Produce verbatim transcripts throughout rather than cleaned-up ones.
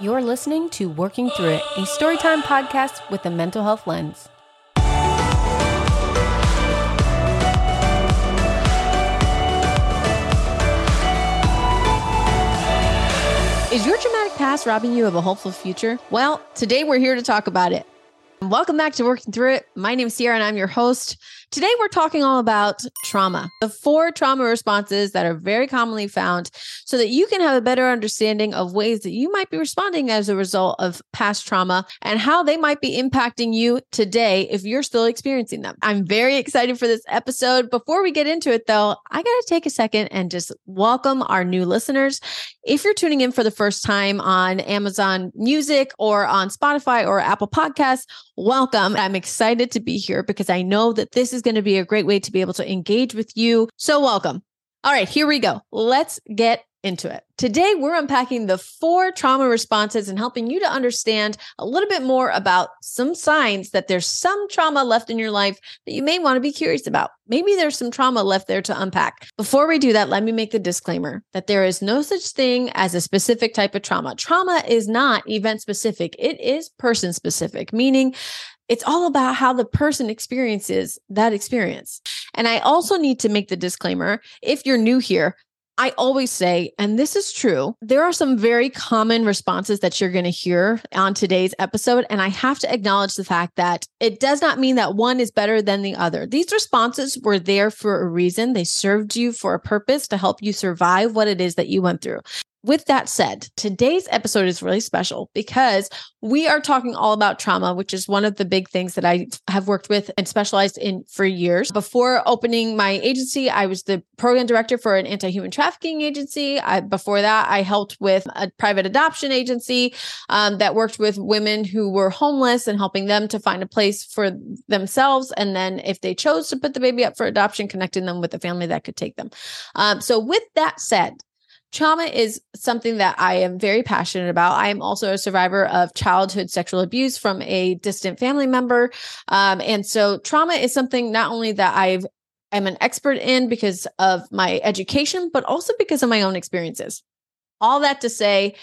You're listening to Working Through It, a storytime podcast with a mental health lens. Is your traumatic past robbing you of a hopeful future? Well, today we're here to talk about it. Welcome back to Working Through It. My name is Ciara and I'm your host. Today we're talking all about trauma, the four trauma responses that are very commonly found so that you can have a better understanding of ways that you might be responding as a result of past trauma and how they might be impacting you today if you're still experiencing them. I'm very excited for this episode. Before we get into it though, I got to take a second and just welcome our new listeners. If you're tuning in for the first time on Amazon Music or on Spotify or Apple Podcasts, welcome. I'm excited to be here because I know that this is going to be a great way to be able to engage with you. So welcome. All right, here we go. Let's get into it. Today, we're unpacking the four trauma responses and helping you to understand a little bit more about some signs that there's some trauma left in your life that you may want to be curious about. Maybe there's some trauma left there to unpack. Before we do that, let me make the disclaimer that there is no such thing as a specific type of trauma. Trauma is not event specific. It is person specific, meaning it's all about how the person experiences that experience. And I also need to make the disclaimer, if you're new here, I always say, and this is true, there are some very common responses that you're going to hear on today's episode. And I have to acknowledge the fact that it does not mean that one is better than the other. These responses were there for a reason. They served you for a purpose to help you survive what it is that you went through. With that said, today's episode is really special because we are talking all about trauma, which is one of the big things that I have worked with and specialized in for years. Before opening my agency, I was the program director for an anti-human trafficking agency. I, before that, I helped with a private adoption agency um, that worked with women who were homeless and helping them to find a place for themselves. And then if they chose to put the baby up for adoption, connecting them with a family that could take them. Um, so with that said, trauma is something that I am very passionate about. I am also a survivor of childhood sexual abuse from a distant family member. Um, and so trauma is something not only that I've, I'm an expert in because of my education, but also because of my own experiences. All that to say,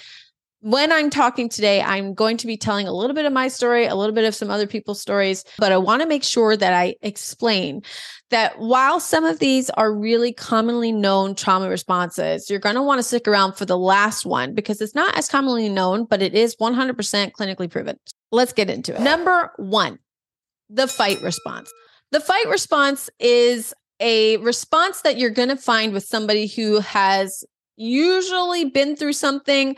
when I'm talking today, I'm going to be telling a little bit of my story, a little bit of some other people's stories, but I want to make sure that I explain that while some of these are really commonly known trauma responses, you're going to want to stick around for the last one because it's not as commonly known, but it is one hundred percent clinically proven. Let's get into it. Number one, the fight response. The fight response is a response that you're going to find with somebody who has usually been through something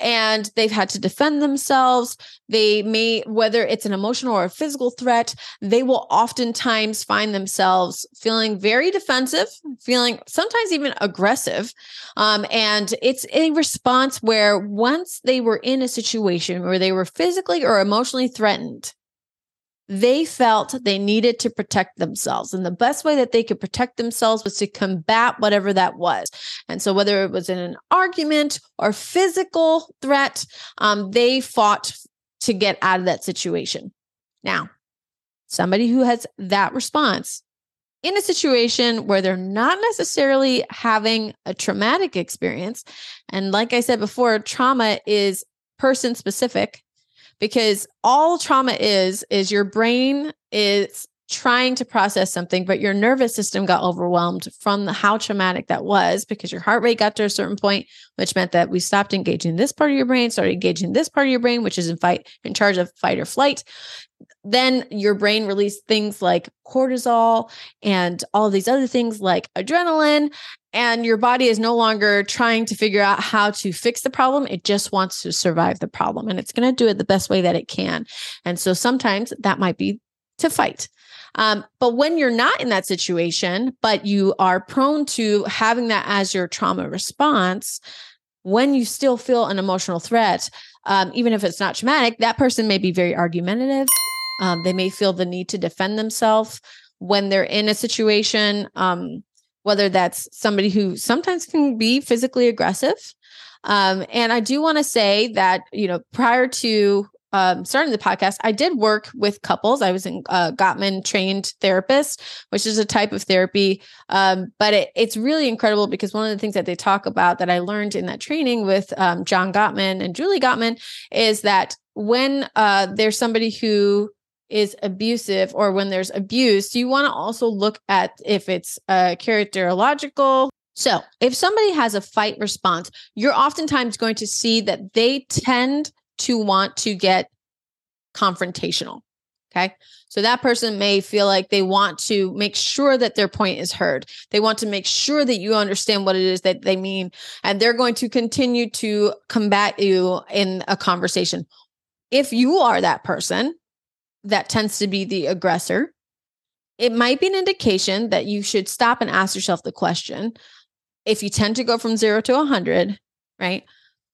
and they've had to defend themselves. They may, whether it's an emotional or a physical threat, they will oftentimes find themselves feeling very defensive, feeling sometimes even aggressive. Um, and it's a response where once they were in a situation where they were physically or emotionally threatened, they felt they needed to protect themselves. And the best way that they could protect themselves was to combat whatever that was. And so whether it was in an argument or physical threat, um, they fought to get out of that situation. Now, somebody who has that response in a situation where they're not necessarily having a traumatic experience, and like I said before, trauma is person-specific, because all trauma is, is your brain is trying to process something, but your nervous system got overwhelmed from the, how traumatic that was because your heart rate got to a certain point, which meant that we stopped engaging this part of your brain, started engaging this part of your brain, which is in fight in charge of fight or flight. Then your brain released things like cortisol and all these other things like adrenaline, and your body is no longer trying to figure out how to fix the problem. It just wants to survive the problem, and it's going to do it the best way that it can. And so sometimes that might be to fight. Um, but when you're not in that situation, but you are prone to having that as your trauma response, when you still feel an emotional threat, um, even if it's not traumatic, that person may be very argumentative. Um, they may feel the need to defend themselves when they're in a situation, um, whether that's somebody who sometimes can be physically aggressive. Um, and I do want to say that, you know, prior to um, starting the podcast, I did work with couples. I was in uh, Gottman trained therapist, which is a type of therapy. Um, but it, it's really incredible because one of the things that they talk about that I learned in that training with um, John Gottman and Julie Gottman is that when uh, there's somebody who is abusive or when there's abuse, you want to also look at if it's uh, characterological. So if somebody has a fight response, you're oftentimes going to see that they tend to want to get confrontational. Okay. So that person may feel like they want to make sure that their point is heard. They want to make sure that you understand what it is that they mean, and they're going to continue to combat you in a conversation. If you are that person that tends to be the aggressor, it might be an indication that you should stop and ask yourself the question. If you tend to go from zero to one hundred, right?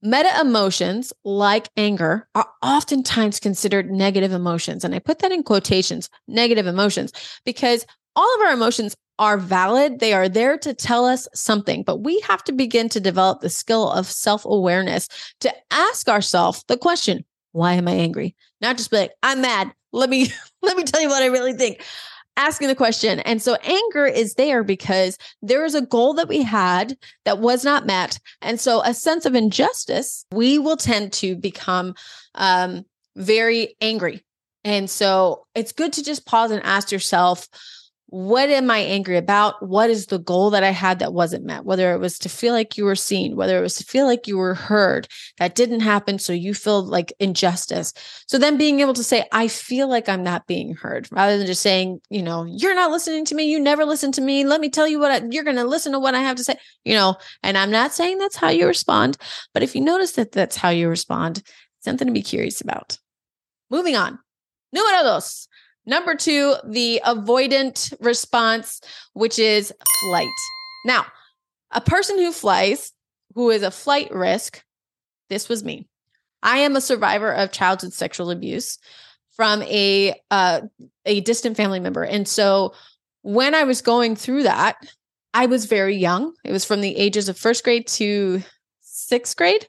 Meta emotions like anger are oftentimes considered negative emotions. And I put that in quotations, negative emotions, because all of our emotions are valid. They are there to tell us something, but we have to begin to develop the skill of self-awareness to ask ourselves the question, why am I angry? Not just be like, I'm mad. Let me, let me tell you what I really think. Asking the question. And so anger is there because there is a goal that we had that was not met. And so a sense of injustice, we will tend to become um, very angry. And so it's good to just pause and ask yourself, what am I angry about? What is the goal that I had that wasn't met? Whether it was to feel like you were seen, whether it was to feel like you were heard, that didn't happen. So you feel like injustice. So then being able to say, I feel like I'm not being heard, rather than just saying, you know, you're not listening to me. You never listen to me. Let me tell you what I, you're going to listen to what I have to say, you know, and I'm not saying that's how you respond, but if you notice that that's how you respond, something to be curious about. Moving on. Número dos. Number two, the avoidant response, which is flight. Now, a person who flies, who is a flight risk, this was me. I am a survivor of childhood sexual abuse from a uh, a distant family member. And so when I was going through that, I was very young. It was from the ages of first grade to sixth grade.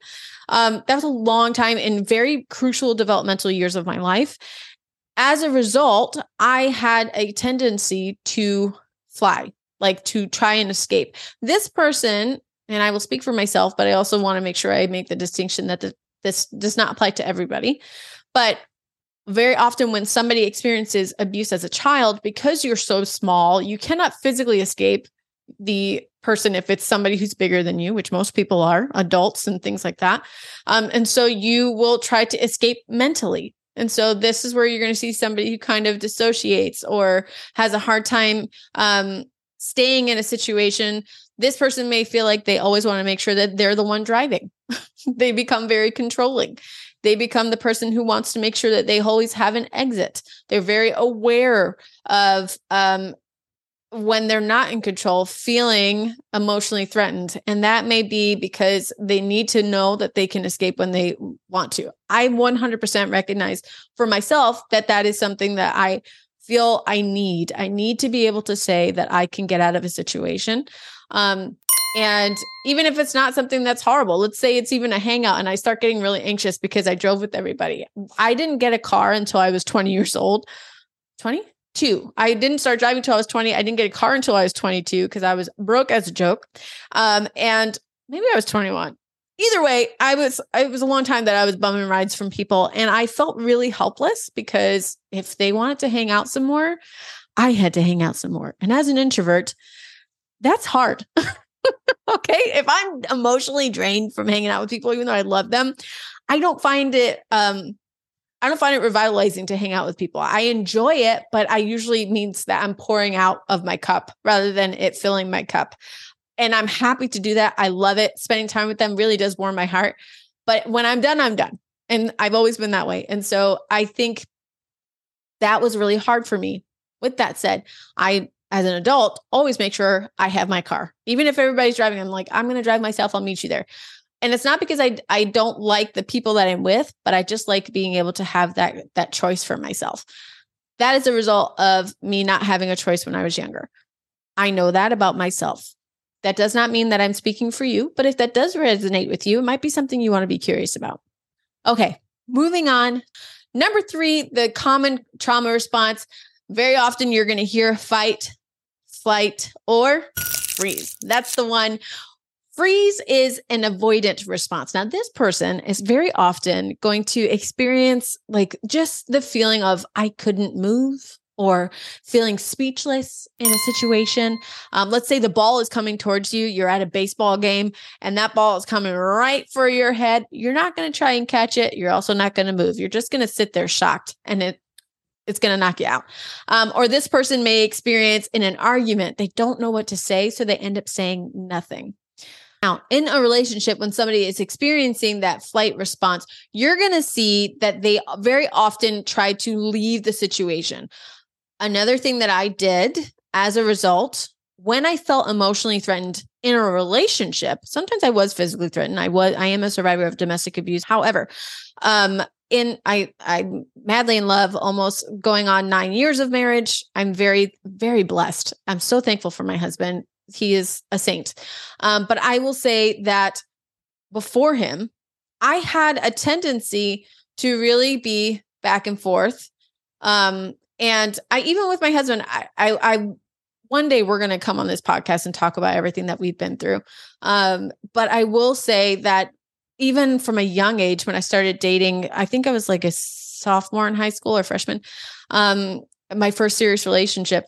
Um, that was a long time and very crucial developmental years of my life. As a result, I had a tendency to fly, like to try and escape. This person, and I will speak for myself, but I also want to make sure I make the distinction that the, this does not apply to everybody. But very often when somebody experiences abuse as a child, because you're so small, you cannot physically escape the person if it's somebody who's bigger than you, which most people are, adults and things like that. Um, and so you will try to escape mentally. And so this is where you're going to see somebody who kind of dissociates or has a hard time um, staying in a situation. This person may feel like they always want to make sure that they're the one driving. They become very controlling. They become the person who wants to make sure that they always have an exit. They're very aware of um, when they're not in control, feeling emotionally threatened. And that may be because they need to know that they can escape when they want to. I one hundred percent recognize for myself that that is something that I feel I need. I need to be able to say that I can get out of a situation. Um, and even if it's not something that's horrible, let's say it's even a hangout and I start getting really anxious because I drove with everybody. I didn't get a car until I was twenty years old. twenty? Two. I didn't start driving until I was twenty. I didn't get a car until I was twenty-two because I was broke as a joke. Um, and maybe I was twenty-one. Either way, I was, it was a long time that I was bumming rides from people, and I felt really helpless because if they wanted to hang out some more, I had to hang out some more. And as an introvert, that's hard. Okay. If I'm emotionally drained from hanging out with people, even though I love them, I don't find it, um, I don't find it revitalizing to hang out with people. I enjoy it, but I usually means that I'm pouring out of my cup rather than it filling my cup. And I'm happy to do that. I love it. Spending time with them really does warm my heart. But when I'm done, I'm done. And I've always been that way. And so I think that was really hard for me. With that said, I, as an adult, always make sure I have my car. Even if everybody's driving, I'm like, I'm going to drive myself. I'll meet you there. And it's not because I I don't like the people that I'm with, but I just like being able to have that that choice for myself. That is a result of me not having a choice when I was younger. I know that about myself. That does not mean that I'm speaking for you, but if that does resonate with you, it might be something you want to be curious about. Okay, moving on. Number three, the common trauma response. Very often you're going to hear fight, flight, or freeze. That's the one. Freeze is an avoidant response. Now, this person is very often going to experience like just the feeling of I couldn't move or feeling speechless in a situation. Um, let's say the ball is coming towards you. You're at a baseball game and that ball is coming right for your head. You're not going to try and catch it. You're also not going to move. You're just going to sit there shocked and it It's going to knock you out. Um, or this person may experience in an argument, they don't know what to say, so they end up saying nothing. Now, in a relationship, when somebody is experiencing that flight response, you're going to see that they very often try to leave the situation. Another thing that I did as a result, when I felt emotionally threatened in a relationship, sometimes I was physically threatened. I was, I am a survivor of domestic abuse. However, um, In I, I'm madly in love, almost going on nine years of marriage. I'm very, very blessed. I'm so thankful for my husband. He is a saint. Um, but I will say that before him, I had a tendency to really be back and forth. Um, and I, even with my husband, I, I, I one day we're going to come on this podcast and talk about everything that we've been through. Um, but I will say that even from a young age, when I started dating, I think I was like a sophomore in high school or freshman, um, my first serious relationship,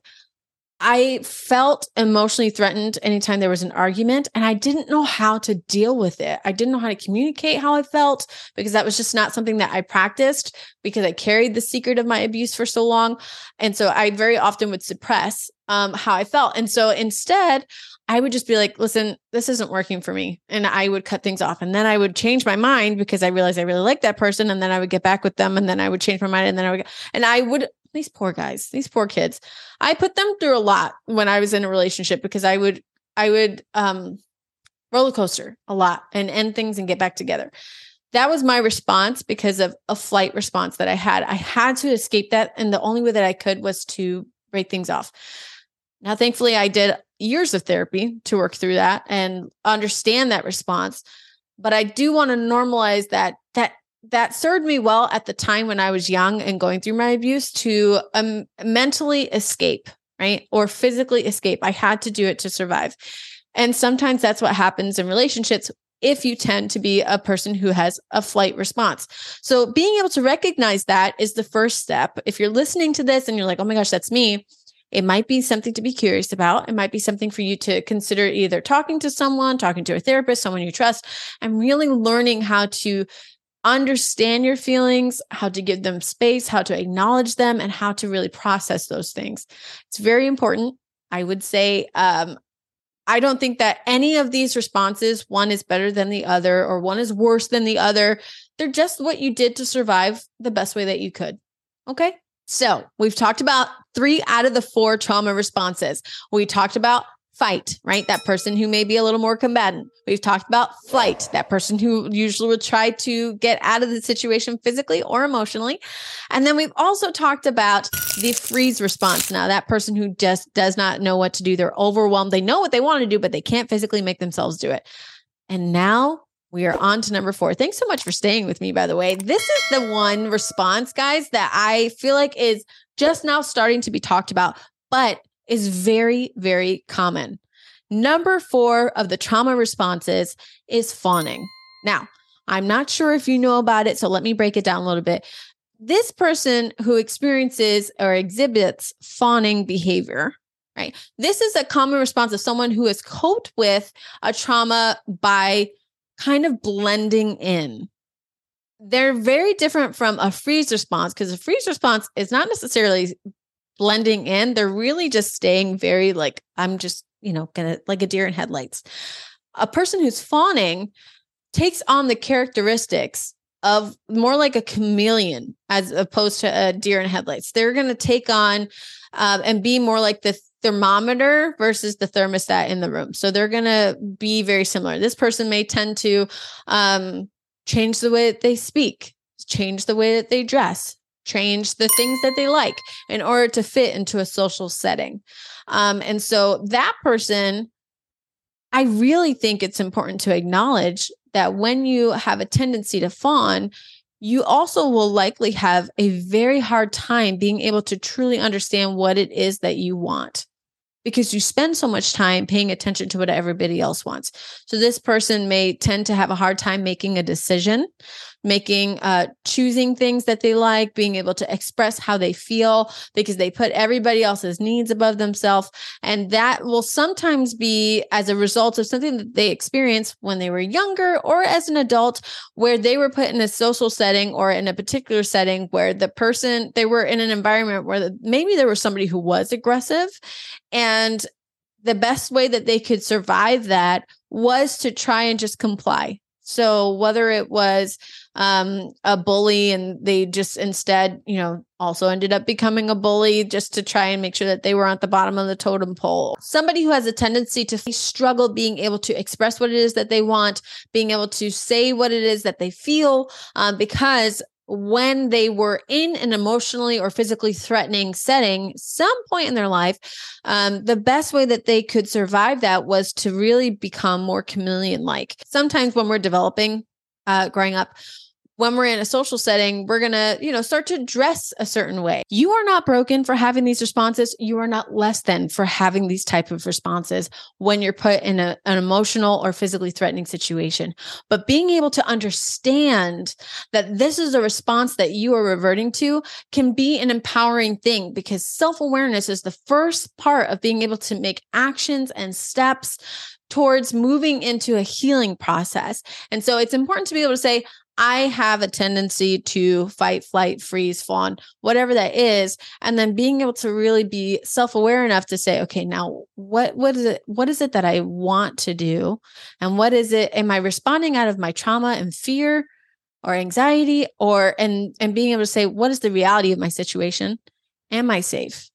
I felt emotionally threatened anytime there was an argument, and I didn't know how to deal with it. I didn't know how to communicate how I felt because that was just not something that I practiced because I carried the secret of my abuse for so long. And so I very often would suppress um, how I felt. And so instead, I would just be like, listen, this isn't working for me. And I would cut things off. And then I would change my mind because I realized I really liked that person. And then I would get back with them. And then I would change my mind. And then I would, and I would, these poor guys, these poor kids, I put them through a lot when I was in a relationship because I would, I would um, roller coaster a lot and end things and get back together. That was my response because of a flight response that I had. I had to escape that. And the only way that I could was to break things off. Now, thankfully, I did years of therapy to work through that and understand that response. But I do want to normalize that, that, that served me well at the time when I was young and going through my abuse to um, mentally escape, right? Or physically escape. I had to do it to survive. And sometimes that's what happens in relationships if you tend to be a person who has a flight response. So being able to recognize that is the first step. If you're listening to this and you're like, oh my gosh, that's me. It might be something to be curious about. It might be something for you to consider either talking to someone, talking to a therapist, someone you trust, and really learning how to understand your feelings, how to give them space, how to acknowledge them, and how to really process those things. It's very important. I would say, um, I don't think that any of these responses, one is better than the other, or one is worse than the other. They're just what you did to survive the best way that you could. Okay. So we've talked about three out of the four trauma responses. We talked about fight, right? That person who may be a little more combatant. We've talked about flight, that person who usually will try to get out of the situation physically or emotionally. And then we've also talked about the freeze response. Now, that person who just does not know what to do. They're overwhelmed. They know what they want to do, but they can't physically make themselves do it. And now we are on to number four. Thanks so much for staying with me, by the way. This is the one response, guys, that I feel like is just now starting to be talked about, but is very, very common. Number four of the trauma responses is fawning. Now, I'm not sure if you know about it, so let me break it down a little bit. This person who experiences or exhibits fawning behavior, right? This is a common response of someone who has coped with a trauma by kind of blending in. They're very different from a freeze response because a freeze response is not necessarily blending in. They're really just staying very like, I'm just, you know, gonna like a deer in headlights. A person who's fawning takes on the characteristics of more like a chameleon as opposed to a deer in headlights. They're going to take on um, and be more like the thermometer versus the thermostat in the room. So they're going to be very similar. This person may tend to um, change the way that they speak, change the way that they dress, change the things that they like in order to fit into a social setting. Um, and so that person, I really think it's important to acknowledge that when you have a tendency to fawn, you also will likely have a very hard time being able to truly understand what it is that you want, because you spend so much time paying attention to what everybody else wants. So this person may tend to have a hard time making a decision, making, uh, choosing things that they like, being able to express how they feel, because they put everybody else's needs above themselves. And that will sometimes be as a result of something that they experienced when they were younger or as an adult, where they were put in a social setting or in a particular setting where the person, they were in an environment where the, maybe there was somebody who was aggressive. And the best way that they could survive that was to try and just comply. So whether it was um, a bully and they just instead, you know, also ended up becoming a bully just to try and make sure that they were at the bottom of the totem pole. Somebody who has a tendency to struggle being able to express what it is that they want, being able to say what it is that they feel, um, because when they were in an emotionally or physically threatening setting, some point in their life, um, the best way that they could survive that was to really become more chameleon-like. Sometimes when we're developing, uh, growing up, when we're in a social setting, we're going to, you know, start to dress a certain way. You are not broken for having these responses. You are not less than for having these type of responses when you're put in a, an emotional or physically threatening situation. But being able to understand that this is a response that you are reverting to can be an empowering thing, because self-awareness is the first part of being able to make actions and steps towards moving into a healing process. And so it's important to be able to say, I have a tendency to fight, flight, freeze, fawn, whatever that is. And then being able to really be self-aware enough to say, okay, now what, what is it, what is it that I want to do? And what is it, am I responding out of my trauma and fear or anxiety, or, and, and being able to say, what is the reality of my situation? Am I safe?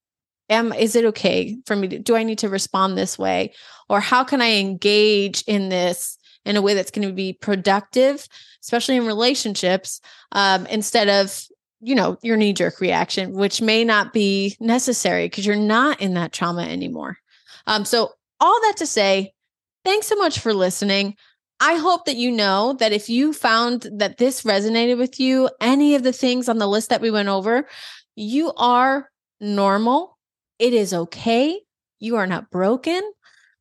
Am, is it okay for me to, do I need to respond this way? Or how can I engage in this in a way that's going to be productive, especially in relationships, um, instead of, you know, your knee-jerk reaction, which may not be necessary because you're not in that trauma anymore. Um, so all that to say, thanks so much for listening. I hope that you know that if you found that this resonated with you, any of the things on the list that we went over, you are normal. It is okay. You are not broken.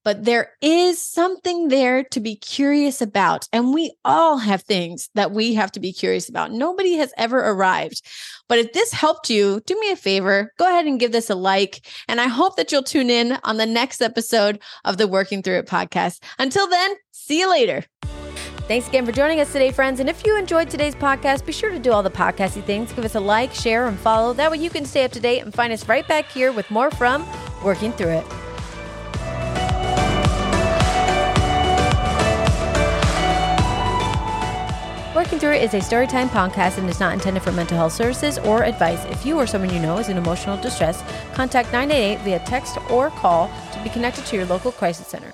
But there is something there to be curious about. And we all have things that we have to be curious about. Nobody has ever arrived. But if this helped you, do me a favor, go ahead and give this a like. And I hope that you'll tune in on the next episode of the Working Through It podcast. Until then, see you later. Thanks again for joining us today, friends. And if you enjoyed today's podcast, be sure to do all the podcasty things. Give us a like, share, and follow. That way you can stay up to date and find us right back here with more from Working Through It. Working Through It is a Storytime podcast and is not intended for mental health services or advice. If you or someone you know is in emotional distress, contact nine eight eight via text or call to be connected to your local crisis center.